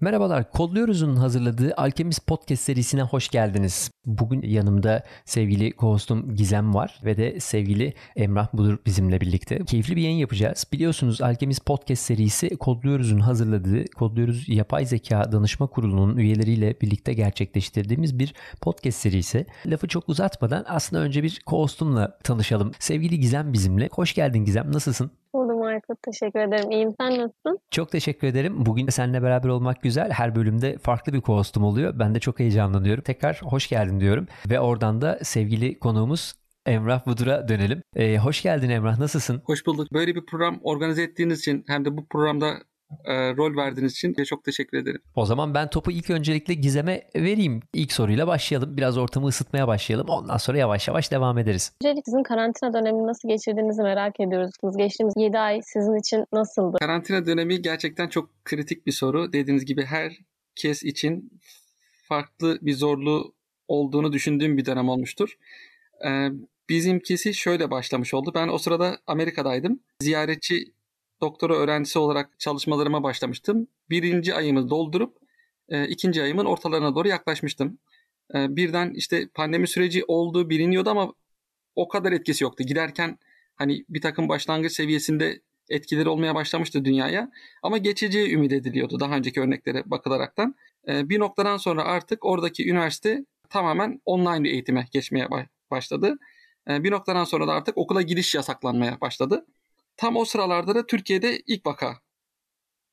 Merhabalar, Kodluyoruz'un hazırladığı Alchemist Podcast serisine hoş geldiniz. Bugün yanımda sevgili co-hostum Gizem var ve de sevgili Emrah Budur bizimle birlikte. Keyifli bir yayın yapacağız. Biliyorsunuz Alchemist Podcast serisi Kodluyoruz'un hazırladığı, Kodluyoruz Yapay Zeka Danışma Kurulu'nun üyeleriyle birlikte gerçekleştirdiğimiz bir podcast serisi. Lafı çok uzatmadan aslında önce bir co-hostumla tanışalım. Sevgili Gizem bizimle. Hoş geldin Gizem, nasılsın? Çok teşekkür ederim. İyiyim. Sen nasılsın? Çok teşekkür ederim. Bugün seninle beraber olmak güzel. Her bölümde farklı bir co-hostum oluyor. Ben de çok heyecanlanıyorum. Tekrar hoş geldin diyorum. Ve oradan da sevgili konuğumuz Emrah Budur'a dönelim. Hoş geldin Emrah. Nasılsın? Hoş bulduk. Böyle bir program organize ettiğiniz için hem de bu programda rol verdiğiniz için çok teşekkür ederim. O zaman ben topu ilk öncelikle Gizem'e vereyim. İlk soruyla başlayalım. Biraz ortamı ısıtmaya başlayalım. Ondan sonra yavaş yavaş devam ederiz. Öncelikle sizin karantina dönemini nasıl geçirdiğinizi merak ediyoruz. Geçtiğimiz 7 ay sizin için nasıldı? Karantina dönemi gerçekten çok kritik bir soru. Dediğiniz gibi herkes için farklı bir zorluğu olduğunu düşündüğüm bir dönem olmuştur. Bizimkisi şöyle başlamış oldu. Ben o sırada Amerika'daydım. Ziyaretçi doktora öğrencisi olarak çalışmalarıma başlamıştım. Birinci ayımı doldurup ikinci ayımın ortalarına doğru yaklaşmıştım. Birden işte pandemi süreci olduğu biliniyordu ama o kadar etkisi yoktu. Giderken hani bir takım başlangıç seviyesinde etkileri olmaya başlamıştı dünyaya. Ama geçeceği ümit ediliyordu daha önceki örneklere bakılaraktan. Bir noktadan sonra artık oradaki üniversite tamamen online eğitime geçmeye başladı. Bir noktadan sonra da artık okula giriş yasaklanmaya başladı. Tam o sıralarda da Türkiye'de ilk vaka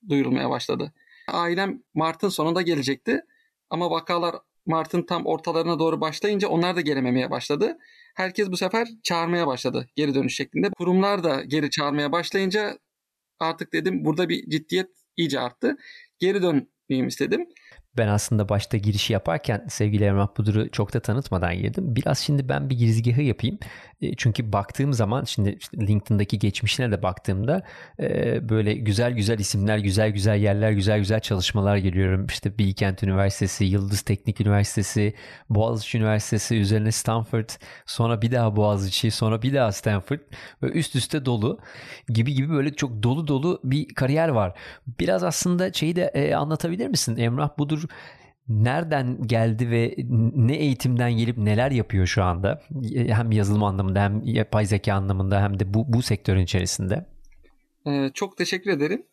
duyurulmaya başladı. Ailem Mart'ın sonunda gelecekti ama vakalar Mart'ın tam ortalarına doğru başlayınca onlar da gelememeye başladı. Herkes bu sefer çağırmaya başladı geri dönüş şeklinde. Kurumlar da geri çağırmaya başlayınca artık dedim burada bir ciddiyet iyice arttı. Geri dönmeyeyim istedim. Ben aslında başta girişi yaparken sevgili Emrah Budur'u çok da tanıtmadan girdim. Biraz şimdi ben bir girizgahı yapayım. Çünkü baktığım zaman şimdi LinkedIn'daki geçmişine de baktığımda böyle güzel güzel isimler, güzel güzel yerler, güzel güzel çalışmalar görüyorum. İşte Bilkent Üniversitesi, Yıldız Teknik Üniversitesi, Boğaziçi Üniversitesi, üzerine Stanford, sonra bir daha Boğaziçi, sonra bir daha Stanford. Böyle üst üste dolu gibi böyle çok dolu dolu bir kariyer var. Biraz aslında şeyi de anlatabilir misin? Emrah Budur nereden geldi ve ne eğitimden gelip neler yapıyor şu anda? Hem yazılım anlamında hem yapay zeka anlamında hem de bu sektörün içerisinde. Çok teşekkür ederim.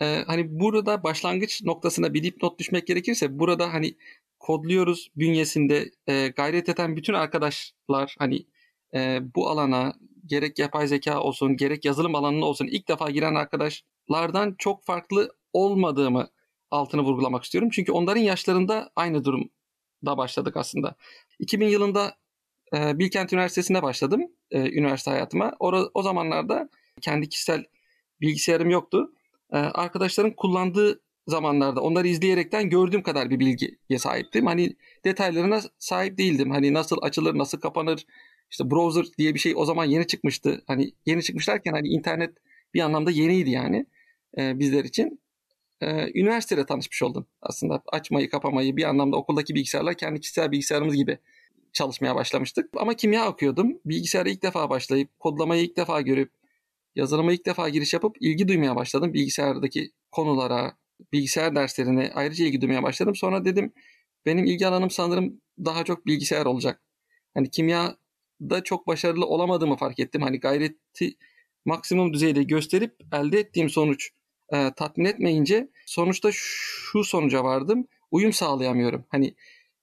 Hani burada başlangıç noktasına bir dipnot düşmek gerekirse burada hani Kodluyoruz bünyesinde gayret eden bütün arkadaşlar hani bu alana gerek yapay zeka olsun gerek yazılım alanına olsun ilk defa giren arkadaşlardan çok farklı olmadığımı altını vurgulamak istiyorum. Çünkü onların yaşlarında aynı durumda başladık aslında. 2000 yılında Bilkent Üniversitesi'ne başladım üniversite hayatıma. O zamanlarda kendi kişisel bilgisayarım yoktu. Arkadaşların kullandığı zamanlarda onları izleyerekten gördüğüm kadar bir bilgiye sahiptim. Hani detaylarına sahip değildim. Hani nasıl açılır, nasıl kapanır. İşte browser diye bir şey o zaman yeni çıkmıştı. Hani yeni çıkmışlarken hani internet bir anlamda yeniydi yani bizler için. Üniversitede tanışmış oldum aslında. Açmayı, kapamayı bir anlamda okuldaki bilgisayarlar kendi kişisel bilgisayarımız gibi çalışmaya başlamıştık. Ama kimya okuyordum. Bilgisayara ilk defa başlayıp, kodlamayı ilk defa görüp, yazılıma ilk defa giriş yapıp ilgi duymaya başladım. Bilgisayardaki konulara, bilgisayar derslerine ayrıca ilgi duymaya başladım. Sonra dedim benim ilgi alanım sanırım daha çok bilgisayar olacak. Hani kimyada çok başarılı olamadığımı fark ettim. Hani gayreti maksimum düzeyde gösterip elde ettiğim sonuç tatmin etmeyince sonuçta şu sonuca vardım. Uyum sağlayamıyorum. Hani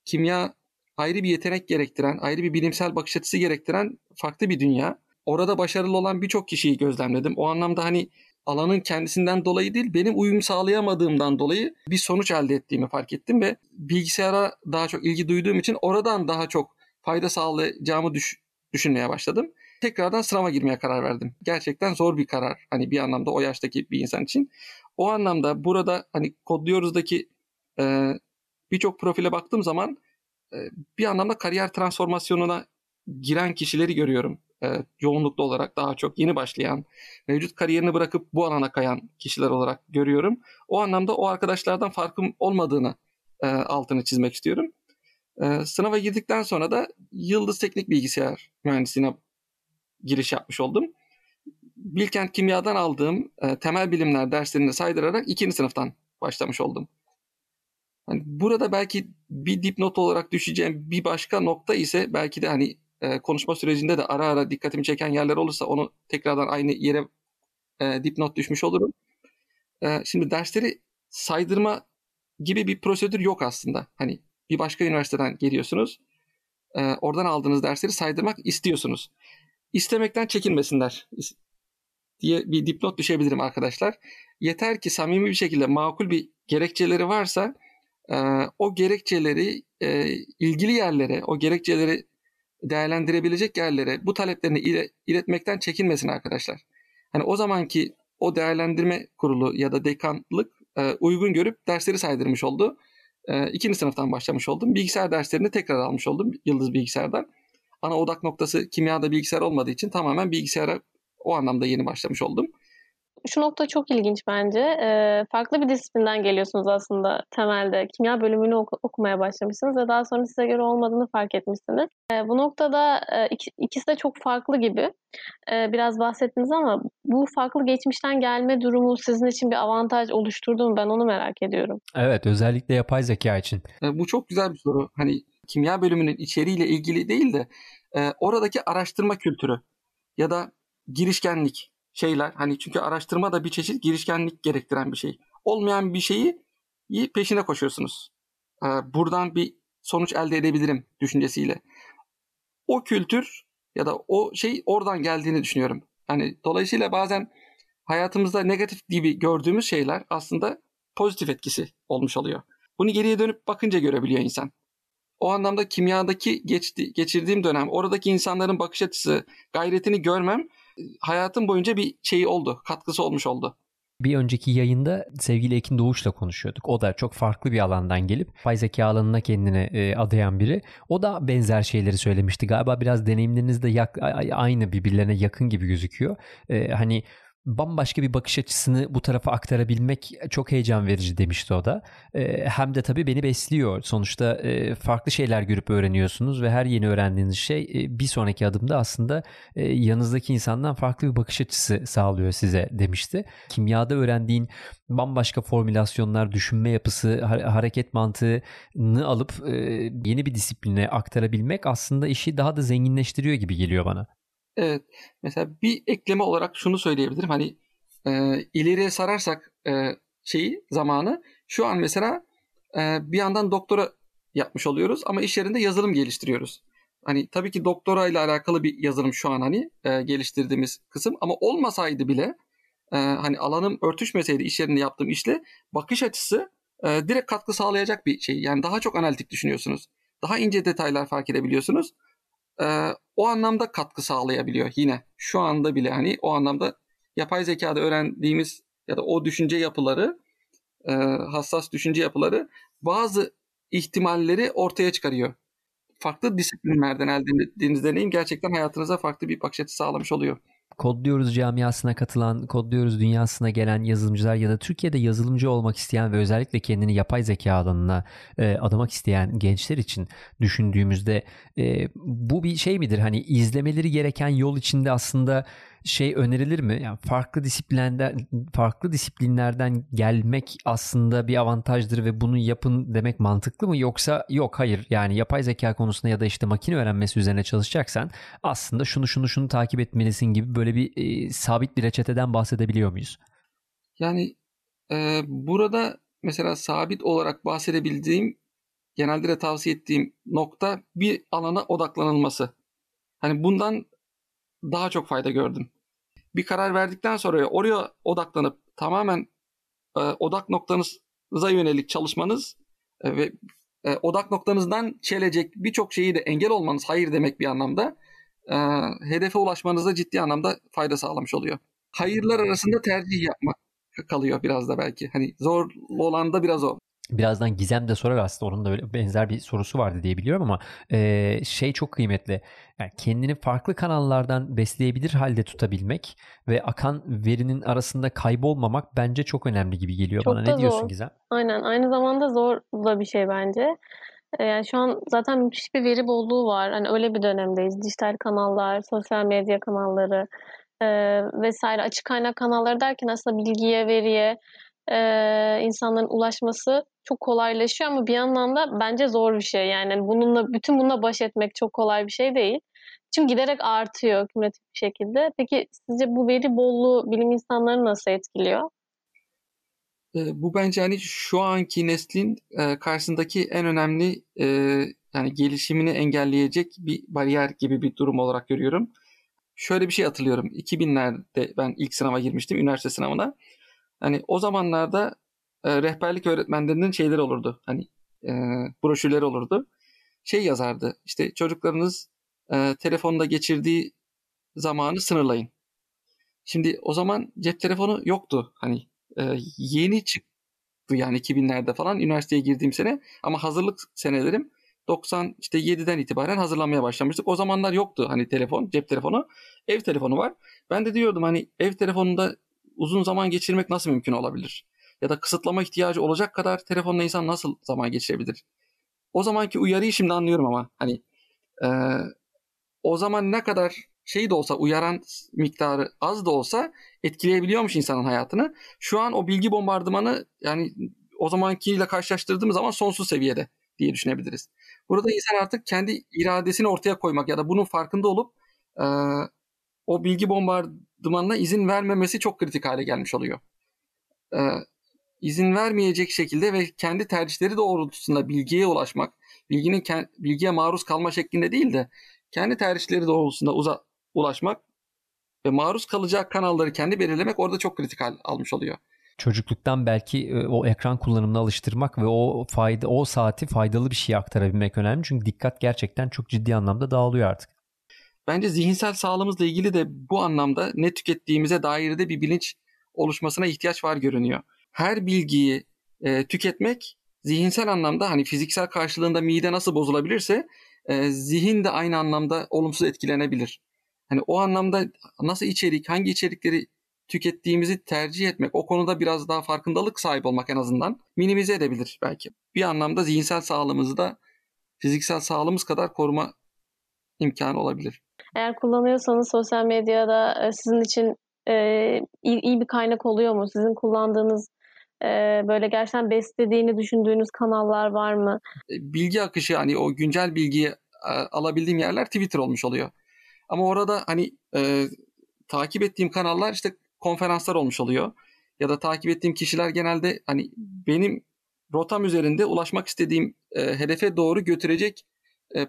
kimya ayrı bir yetenek gerektiren, ayrı bir bilimsel bakış açısı gerektiren farklı bir dünya. Orada başarılı olan birçok kişiyi gözlemledim. O anlamda hani alanın kendisinden dolayı değil, benim uyum sağlayamadığımdan dolayı bir sonuç elde ettiğimi fark ettim ve bilgisayara daha çok ilgi duyduğum için oradan daha çok fayda sağlayacağımı düşünmeye başladım. Tekrardan sınava girmeye karar verdim. Gerçekten zor bir karar. Hani bir anlamda o yaştaki bir insan için. O anlamda burada hani Kodluyoruz'daki birçok profile baktığım zaman bir anlamda kariyer transformasyonuna giren kişileri görüyorum. Yoğunluklu olarak daha çok yeni başlayan, mevcut kariyerini bırakıp bu alana kayan kişiler olarak görüyorum. O anlamda o arkadaşlardan farkım olmadığını altını çizmek istiyorum. Sınava girdikten sonra da Yıldız Teknik Bilgisayar Mühendisliğine giriş yapmış oldum. Bilkent Kimya'dan aldığım temel bilimler derslerini saydırarak 2. sınıftan başlamış oldum. Hani burada belki bir dipnot olarak düşeceğim bir başka nokta ise belki de hani konuşma sürecinde de ara ara dikkatimi çeken yerler olursa onu tekrardan aynı yere dipnot düşmüş olurum. Şimdi dersleri saydırma gibi bir prosedür yok aslında. Hani bir başka üniversiteden geliyorsunuz. Oradan aldığınız dersleri saydırmak istiyorsunuz. İstemekten çekinmesinler diye bir dipnot düşebilirim arkadaşlar. Yeter ki samimi bir şekilde makul bir gerekçeleri varsa o gerekçeleri ilgili yerlere, o gerekçeleri değerlendirebilecek yerlere bu taleplerini iletmekten çekinmesin arkadaşlar. Hani o zamanki o değerlendirme kurulu ya da dekanlık uygun görüp dersleri saydırmış oldu. 2. sınıftan başlamış oldum. Bilgisayar derslerini tekrar almış oldum Yıldız Bilgisayar'dan. Ana odak noktası kimyada bilgisayar olmadığı için tamamen bilgisayara o anlamda yeni başlamış oldum. Şu nokta çok ilginç bence. Farklı bir disiplinden geliyorsunuz aslında temelde. Kimya bölümünü okumaya başlamışsınız ve daha sonra size göre olmadığını fark etmişsiniz. Bu noktada ikisi de çok farklı gibi. Biraz bahsettiniz ama bu farklı geçmişten gelme durumu sizin için bir avantaj oluşturdu mu? Ben onu merak ediyorum. Evet, özellikle yapay zeka için. Bu çok güzel bir soru. Hani kimya bölümünün içeriğiyle ilgili değil de oradaki araştırma kültürü ya da girişkenlik şeyler, hani çünkü araştırma da bir çeşit girişkenlik gerektiren bir şey. Olmayan bir şeyi peşine koşuyorsunuz. Buradan bir sonuç elde edebilirim düşüncesiyle. O kültür ya da o şey oradan geldiğini düşünüyorum. Hani dolayısıyla bazen hayatımızda negatif gibi gördüğümüz şeyler aslında pozitif etkisi olmuş oluyor. Bunu geriye dönüp bakınca görebiliyor insan. O anlamda kimyadaki geçirdiğim dönem, oradaki insanların bakış açısı, gayretini görmem hayatım boyunca bir şey oldu, katkısı olmuş oldu. Bir önceki yayında sevgili Ekin Doğuş'la konuşuyorduk. O da çok farklı bir alandan gelip yapay zeka alanına kendini adayan biri. O da benzer şeyleri söylemişti. Galiba biraz deneyimleriniz de aynı, birbirlerine yakın gibi gözüküyor. Hani bambaşka bir bakış açısını bu tarafa aktarabilmek çok heyecan verici demişti o da. Hem de tabii beni besliyor. Sonuçta farklı şeyler görüp öğreniyorsunuz ve her yeni öğrendiğiniz şey bir sonraki adımda aslında yanınızdaki insandan farklı bir bakış açısı sağlıyor size demişti. Kimyada öğrendiğin bambaşka formülasyonlar, düşünme yapısı, hareket mantığını alıp yeni bir disipline aktarabilmek aslında işi daha da zenginleştiriyor gibi geliyor bana. Evet. Mesela bir ekleme olarak şunu söyleyebilirim. Hani ileriye sararsak zamanı şu an mesela bir yandan doktora yapmış oluyoruz ama iş yerinde yazılım geliştiriyoruz. Hani tabii ki doktora ile alakalı bir yazılım şu an hani geliştirdiğimiz kısım ama olmasaydı bile hani alanım örtüşmeseydi iş yerinde yaptığım işle bakış açısı direkt katkı sağlayacak bir şey. Yani daha çok analitik düşünüyorsunuz. Daha ince detaylar fark edebiliyorsunuz. O anlamda katkı sağlayabiliyor yine. Şu anda bile hani o anlamda yapay zekada öğrendiğimiz ya da o düşünce yapıları, hassas düşünce yapıları bazı ihtimalleri ortaya çıkarıyor. Farklı disiplinlerden elde ettiğiniz deneyim gerçekten hayatınıza farklı bir bakış açısı sağlamış oluyor. Kodluyoruz camiasına katılan, Kodluyoruz dünyasına gelen yazılımcılar ya da Türkiye'de yazılımcı olmak isteyen ve özellikle kendini yapay zeka alanına adamak isteyen gençler için düşündüğümüzde bu bir şey midir? Hani izlemeleri gereken yol içinde aslında önerilir mi? Yani farklı disiplinlerden gelmek aslında bir avantajdır ve bunu yapın demek mantıklı mı? Yoksa yok, hayır. Yani yapay zeka konusunda ya da makine öğrenmesi üzerine çalışacaksan aslında şunu takip etmelisin gibi böyle bir sabit bir reçeteden bahsedebiliyor muyuz? Yani burada mesela sabit olarak bahsedebildiğim, genelde de tavsiye ettiğim nokta bir alana odaklanılması. Hani bundan daha çok fayda gördüm. Bir karar verdikten sonra oraya odaklanıp tamamen odak noktanıza yönelik çalışmanız ve odak noktanızdan çelecek birçok şeyi de engel olmanız, hayır demek bir anlamda, hedefe ulaşmanıza ciddi anlamda fayda sağlamış oluyor. Hayırlar arasında tercih yapmak kalıyor biraz da belki. Hani zor olan da biraz o. Birazdan Gizem de sorar, aslında onun da öyle benzer bir sorusu vardı diye biliyorum ama çok kıymetli. Yani kendini farklı kanallardan besleyebilir halde tutabilmek ve akan verinin arasında kaybolmamak bence çok önemli gibi geliyor çok bana. Ne diyorsun zor. Gizem? Aynen, aynı zamanda zor da bir şey bence. Yani şu an zaten müthiş bir veri bolluğu var. Hani öyle bir dönemdeyiz. Dijital kanallar, sosyal medya kanalları vesaire, açık kaynak kanalları derken aslında bilgiye, veriye insanların ulaşması çok kolaylaşıyor ama bir yandan da bence zor bir şey. Yani bununla baş etmek çok kolay bir şey değil. Çünkü giderek artıyor kümülatif bir şekilde. Peki sizce bu veri bolluğu bilim insanları nasıl etkiliyor? Bu bence şu anki neslin karşısındaki en önemli gelişimini engelleyecek bir bariyer gibi bir durum olarak görüyorum. Şöyle bir şey hatırlıyorum. 2000'lerde ben ilk sınava girmiştim, üniversite sınavına. O zamanlarda rehberlik öğretmenlerinin şeyleri olurdu. Broşürleri olurdu. Yazardı. İşte çocuklarınız telefonda geçirdiği zamanı sınırlayın. Şimdi o zaman cep telefonu yoktu. Yeni çıktı 2000'lerde falan üniversiteye girdiğim sene. Ama hazırlık senelerim 97'den itibaren hazırlanmaya başlamıştık. O zamanlar yoktu telefon, cep telefonu. Ev telefonu var. Ben de diyordum ev telefonunda uzun zaman geçirmek nasıl mümkün olabilir? Ya da kısıtlama ihtiyacı olacak kadar telefonla insan nasıl zaman geçirebilir? O zamanki uyarıyı şimdi anlıyorum ama o zaman ne kadar de olsa, uyaran miktarı az da olsa etkileyebiliyormuş insanın hayatını. Şu an o bilgi bombardımanı o zamankiyle karşılaştırdığımız zaman sonsuz seviyede diye düşünebiliriz. Burada insan artık kendi iradesini ortaya koymak ya da bunun farkında olup o bilgi bombardımanına izin vermemesi çok kritik hale gelmiş oluyor. İzin vermeyecek şekilde ve kendi tercihleri doğrultusunda bilgiye ulaşmak, bilgiye maruz kalma şeklinde değil de kendi tercihleri doğrultusunda ulaşmak ve maruz kalacak kanalları kendi belirlemek orada çok kritik hal almış oluyor. Çocukluktan belki o ekran kullanımına alıştırmak ve o saati faydalı bir şeye aktarabilmek önemli. Çünkü dikkat gerçekten çok ciddi anlamda dağılıyor artık. Bence zihinsel sağlığımızla ilgili de bu anlamda ne tükettiğimize dair de bir bilinç oluşmasına ihtiyaç var görünüyor. Her bilgiyi tüketmek zihinsel anlamda fiziksel karşılığında mide nasıl bozulabilirse zihin de aynı anlamda olumsuz etkilenebilir. O anlamda nasıl hangi içerikleri tükettiğimizi tercih etmek, o konuda biraz daha farkındalık sahibi olmak en azından minimize edebilir belki. Bir anlamda zihinsel sağlığımızı da fiziksel sağlığımız kadar koruma imkanı olabilir. Eğer kullanıyorsanız sosyal medyada sizin için iyi bir kaynak oluyor mu? Sizin kullandığınız böyle gerçekten beslediğini düşündüğünüz kanallar var mı? Bilgi akışı o güncel bilgiyi alabildiğim yerler Twitter olmuş oluyor. Ama orada takip ettiğim kanallar konferanslar olmuş oluyor. Ya da takip ettiğim kişiler genelde benim rotam üzerinde ulaşmak istediğim hedefe doğru götürecek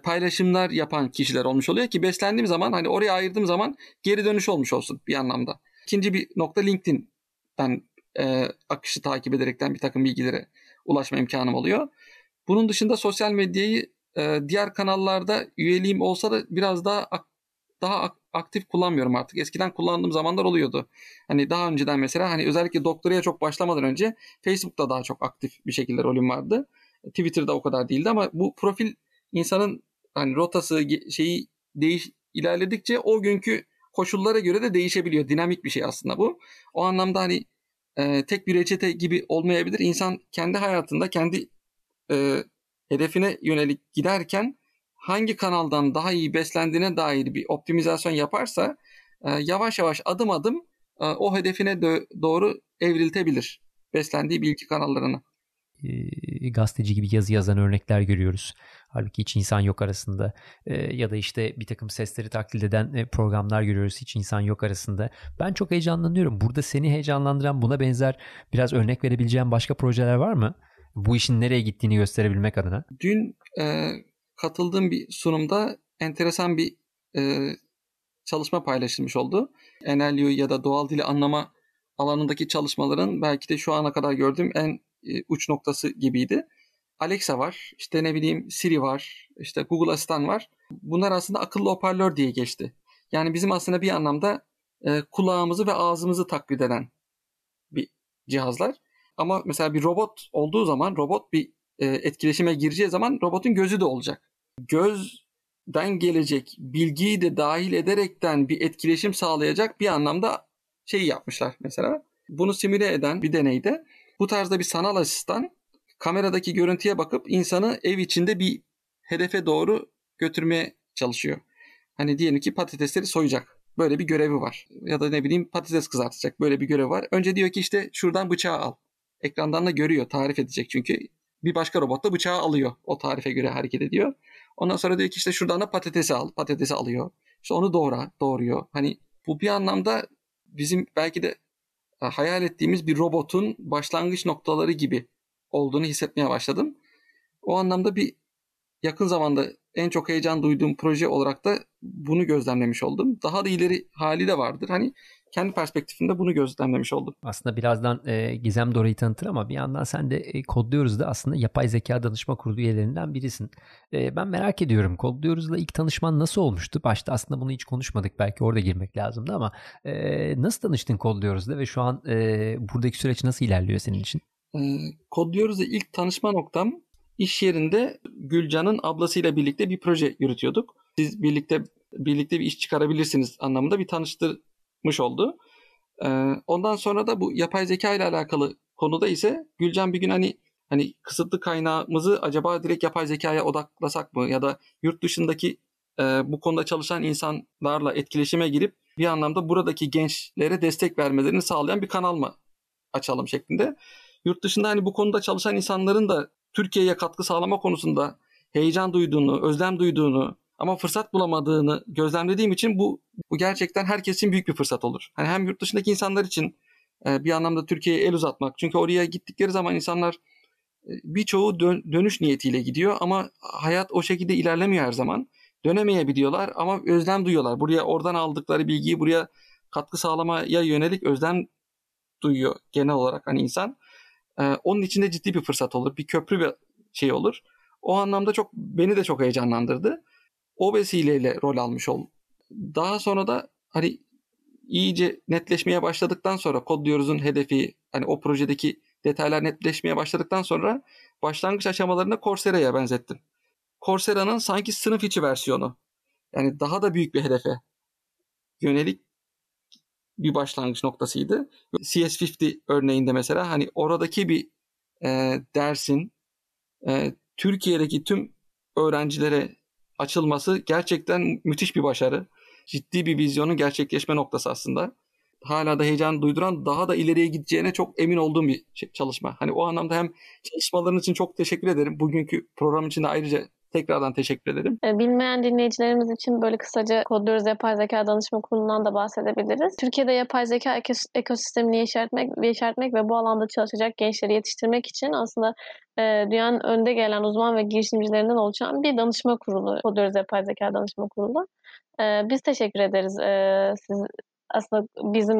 paylaşımlar yapan kişiler olmuş oluyor ki beslendiğim zaman oraya ayırdığım zaman geri dönüş olmuş olsun bir anlamda. İkinci bir nokta LinkedIn'den akışı takip ederekten bir takım bilgilere ulaşma imkanım oluyor. Bunun dışında sosyal medyayı diğer kanallarda üyeliğim olsa da biraz daha aktif kullanmıyorum artık. Eskiden kullandığım zamanlar oluyordu. Daha önceden mesela özellikle doktoraya çok başlamadan önce Facebook'ta daha çok aktif bir şekilde rolüm vardı. Twitter'da o kadar değildi ama bu profil insanın rotası ilerledikçe o günkü koşullara göre de değişebiliyor. Dinamik bir şey aslında bu. O anlamda tek bir reçete gibi olmayabilir. İnsan kendi hayatında kendi hedefine yönelik giderken hangi kanaldan daha iyi beslendiğine dair bir optimizasyon yaparsa yavaş yavaş adım adım o hedefine doğru evriltebilir beslendiği bilgi kanallarını. Gazeteci gibi yazı yazan örnekler görüyoruz. Halbuki hiç insan yok arasında. Ya da bir takım sesleri taklit eden programlar görüyoruz. Hiç insan yok arasında. Ben çok heyecanlanıyorum. Burada seni heyecanlandıran buna benzer biraz örnek verebileceğin başka projeler var mı? Bu işin nereye gittiğini gösterebilmek adına. Dün katıldığım bir sunumda enteresan bir çalışma paylaşılmış oldu. NLU ya da doğal dili anlama alanındaki çalışmaların belki de şu ana kadar gördüğüm en uç noktası gibiydi. Alexa var, Siri var, Google Asistan var. Bunlar aslında akıllı hoparlör diye geçti. Yani bizim aslında bir anlamda kulağımızı ve ağzımızı taklit eden bir cihazlar. Ama mesela bir robot olduğu zaman, robot bir etkileşime gireceği zaman robotun gözü de olacak. Gözden gelecek bilgiyi de dahil ederekten bir etkileşim sağlayacak bir anlamda yapmışlar mesela. Bunu simüle eden bir deneyde bu tarzda bir sanal asistan kameradaki görüntüye bakıp insanı ev içinde bir hedefe doğru götürmeye çalışıyor. Diyelim ki patatesleri soyacak. Böyle bir görevi var. Ya da patates kızartacak. Böyle bir görevi var. Önce diyor ki şuradan bıçağı al. Ekrandan da görüyor, tarif edecek çünkü. Bir başka robot da bıçağı alıyor. O tarife göre hareket ediyor. Ondan sonra diyor ki işte şuradan da patatesi al. Patatesi alıyor. İşte onu doğruyor. Hani bu bir anlamda bizim belki de hayal ettiğimiz bir robotun başlangıç noktaları gibi olduğunu hissetmeye başladım. O anlamda bir yakın zamanda en çok heyecan duyduğum proje olarak da bunu gözlemlemiş oldum. Daha da ileri hali de vardır. Hani kendi perspektifimde bunu gözlemlemiş oldum. Aslında birazdan Gizem de orayı tanıtır ama bir yandan sen de Kodluyoruz da aslında Yapay Zeka Danışma Kurulu üyelerinden birisin. Ben merak ediyorum, Kodluyoruz'la ilk tanışman nasıl olmuştu? Başta aslında bunu hiç konuşmadık, belki orada girmek lazımdı ama nasıl tanıştın Kodluyoruz'la ve şu an buradaki süreç nasıl ilerliyor senin için? Kodluyoruz'la ilk tanışma noktam iş yerinde Gülcan'ın ablasıyla birlikte bir proje yürütüyorduk. Siz birlikte bir iş çıkarabilirsiniz anlamında bir tanıştırmış oldu. Ondan sonra da bu yapay zeka ile alakalı konuda ise Gülcan bir gün hani kısıtlı kaynağımızı acaba direkt yapay zekaya odaklasak mı? Ya da yurt dışındaki bu konuda çalışan insanlarla etkileşime girip bir anlamda buradaki gençlere destek vermelerini sağlayan bir kanal mı açalım şeklinde. Yurt dışında hani bu konuda çalışan insanların da Türkiye'ye katkı sağlama konusunda heyecan duyduğunu, özlem duyduğunu ama fırsat bulamadığını gözlemlediğim için bu gerçekten herkes için büyük bir fırsat olur. Hani hem yurt dışındaki insanlar için bir anlamda Türkiye'ye el uzatmak. Çünkü oraya gittikleri zaman insanlar birçoğu dönüş niyetiyle gidiyor ama hayat o şekilde ilerlemiyor her zaman. Dönemeyebiliyorlar ama özlem duyuyorlar. Oradan aldıkları bilgiyi buraya katkı sağlamaya yönelik özlem duyuyor genel olarak hani insan. Onun için de ciddi bir fırsat olur. Bir köprü bir şey olur. O anlamda beni de çok heyecanlandırdı. O vesileyle rol almış oldum. Daha sonra da hani iyice netleşmeye başladıktan sonra Kodluyoruz'un hedefi, hani o projedeki detaylar netleşmeye başladıktan sonra başlangıç aşamalarında Coursera'ya benzettim. Coursera'nın sanki sınıf içi versiyonu. Yani daha da büyük bir hedefe yönelik bir başlangıç noktasıydı. CS 50 örneğinde mesela hani oradaki bir dersin Türkiye'deki tüm öğrencilere açılması gerçekten müthiş bir başarı. Ciddi bir vizyonun gerçekleşme noktası aslında. Hala da heyecan duyduran, daha da ileriye gideceğine çok emin olduğum bir çalışma. Hani o anlamda hem çalışmaların için çok teşekkür ederim. Bugünkü program için de ayrıca tekrardan teşekkür ederim. Bilmeyen dinleyicilerimiz için böyle kısaca Kodluyoruz Yapay Zeka Danışma Kurulu'ndan da bahsedebiliriz. Türkiye'de yapay zeka ekosistemini yeşertmek ve bu alanda çalışacak gençleri yetiştirmek için aslında dünyanın önde gelen uzman ve girişimcilerinden oluşan bir danışma kurulu. Kodluyoruz Yapay Zeka Danışma Kurulu. Biz teşekkür ederiz. Siz aslında bizim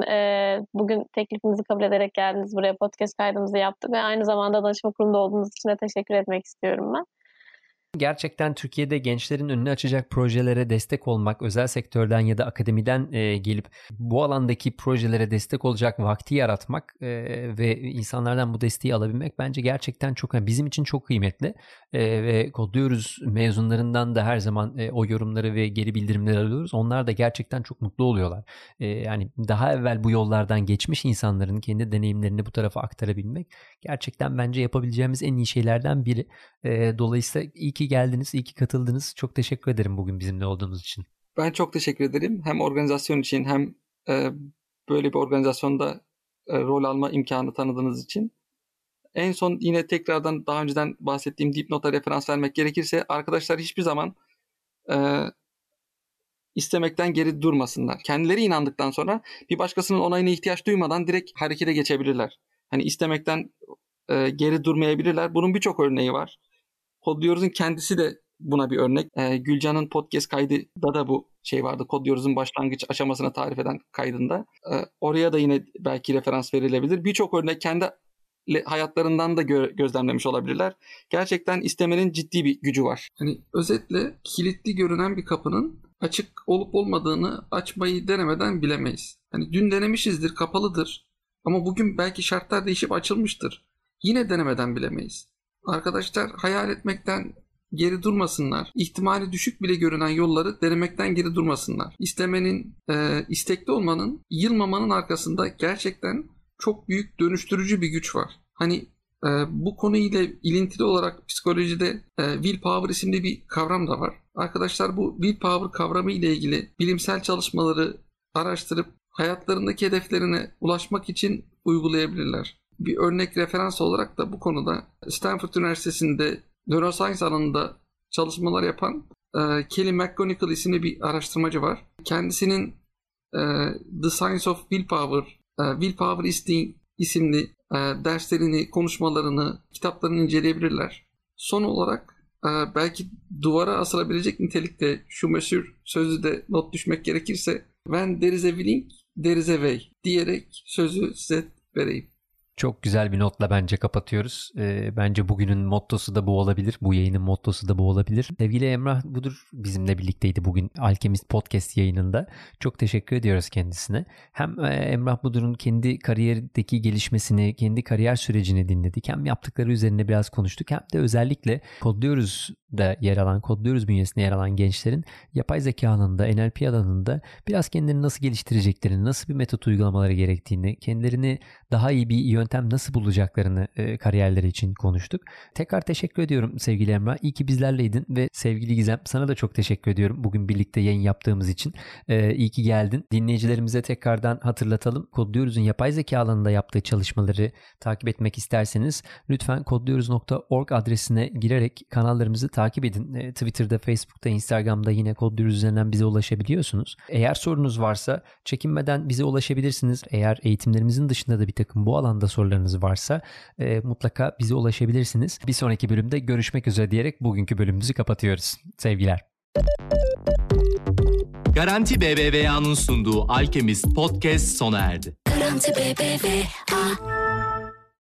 bugün teklifimizi kabul ederek geldiniz. Buraya podcast kaydımızı yaptık ve aynı zamanda danışma kurulunda olduğunuz için de teşekkür etmek istiyorum ben. Gerçekten Türkiye'de gençlerin önünü açacak projelere destek olmak, özel sektörden ya da akademiden gelip bu alandaki projelere destek olacak vakti yaratmak ve insanlardan bu desteği alabilmek bence gerçekten çok, bizim için çok kıymetli. Ve Kodluyoruz mezunlarından da her zaman o yorumları ve geri bildirimleri alıyoruz. Onlar da gerçekten çok mutlu oluyorlar. Yani daha evvel bu yollardan geçmiş insanların kendi deneyimlerini bu tarafa aktarabilmek gerçekten bence yapabileceğimiz en iyi şeylerden biri. Dolayısıyla iyi ki geldiniz, iyi ki katıldınız. Çok teşekkür ederim bugün bizimle olduğunuz için. Ben çok teşekkür ederim. Hem organizasyon için hem böyle bir organizasyonda rol alma imkanı tanıdığınız için. En son yine tekrardan daha önceden bahsettiğim dipnota referans vermek gerekirse arkadaşlar hiçbir zaman istemekten geri durmasınlar. Kendileri inandıktan sonra bir başkasının onayına ihtiyaç duymadan direkt harekete geçebilirler. Hani istemekten geri durmayabilirler. Bunun birçok örneği var. Kodluyoruz'un kendisi de buna bir örnek. Gülcan'ın podcast kaydında da bu şey vardı. Kodluyoruz'un başlangıç aşamasına tarif eden kaydında. Oraya da yine belki referans verilebilir. Birçok örnek kendi hayatlarından da gözlemlemiş olabilirler. Gerçekten istemenin ciddi bir gücü var. Hani özetle kilitli görünen bir kapının açık olup olmadığını açmayı denemeden bilemeyiz. Hani dün denemişizdir, kapalıdır. Ama bugün belki şartlar değişip açılmıştır. Yine denemeden bilemeyiz. Arkadaşlar hayal etmekten geri durmasınlar. İhtimali düşük bile görünen yolları denemekten geri durmasınlar. İstemenin, istekli olmanın, yılmamanın arkasında gerçekten çok büyük dönüştürücü bir güç var. Hani bu konuyla ilintili olarak psikolojide willpower isimli bir kavram da var. Arkadaşlar bu willpower kavramı ile ilgili bilimsel çalışmaları araştırıp hayatlarındaki hedeflerine ulaşmak için uygulayabilirler. bir örnek referans olarak da bu konuda Stanford Üniversitesi'nde neuroscience alanında çalışmalar yapan Kelly McGonigal isimli bir araştırmacı var. Kendisinin The Science of Willpower, Willpower isimli derslerini, konuşmalarını, kitaplarını inceleyebilirler. Son olarak belki duvara asılabilecek nitelikte şu meşhur sözü de not düşmek gerekirse, "When there is a willing, there is a way" diyerek sözü size vereyim. Çok güzel bir notla bence kapatıyoruz. Bence bugünün mottosu da bu olabilir. Bu yayının mottosu da bu olabilir. Sevgili Emrah Budur bizimle birlikteydi bugün Alchemist Podcast yayınında. Çok teşekkür ediyoruz kendisine. Hem Emrah Budur'un kendi kariyerdeki gelişmesini, kendi kariyer sürecini dinledik. Hem yaptıkları üzerine biraz konuştuk. Hem de özellikle Kodluyoruz bünyesinde yer alan gençlerin yapay zeka alanında, NLP alanında biraz kendilerini nasıl geliştireceklerini, nasıl bir metot uygulamaları gerektiğini, kendilerini daha iyi bir yöntem nasıl bulacaklarını kariyerleri için konuştuk. Tekrar teşekkür ediyorum sevgili Emrah. İyi ki bizlerleydin ve sevgili Gizem, sana da çok teşekkür ediyorum bugün birlikte yayın yaptığımız için. İyi ki geldin. Dinleyicilerimize tekrardan hatırlatalım. Kodluyoruz'un yapay zeka alanında yaptığı çalışmaları takip etmek isterseniz lütfen kodluyoruz.org adresine girerek kanallarımızı takip edin. Twitter'da, Facebook'ta, Instagram'da yine Kodluyoruz üzerinden bize ulaşabiliyorsunuz. Eğer sorunuz varsa çekinmeden bize ulaşabilirsiniz. Eğer eğitimlerimizin dışında da bir takım bu alanda sorularınız varsa mutlaka bize ulaşabilirsiniz. Bir sonraki bölümde görüşmek üzere diyerek bugünkü bölümümüzü kapatıyoruz. Sevgiler. Garanti BBVA'nın sunduğu Alchemist Podcast sona erdi. Garanti BBVA.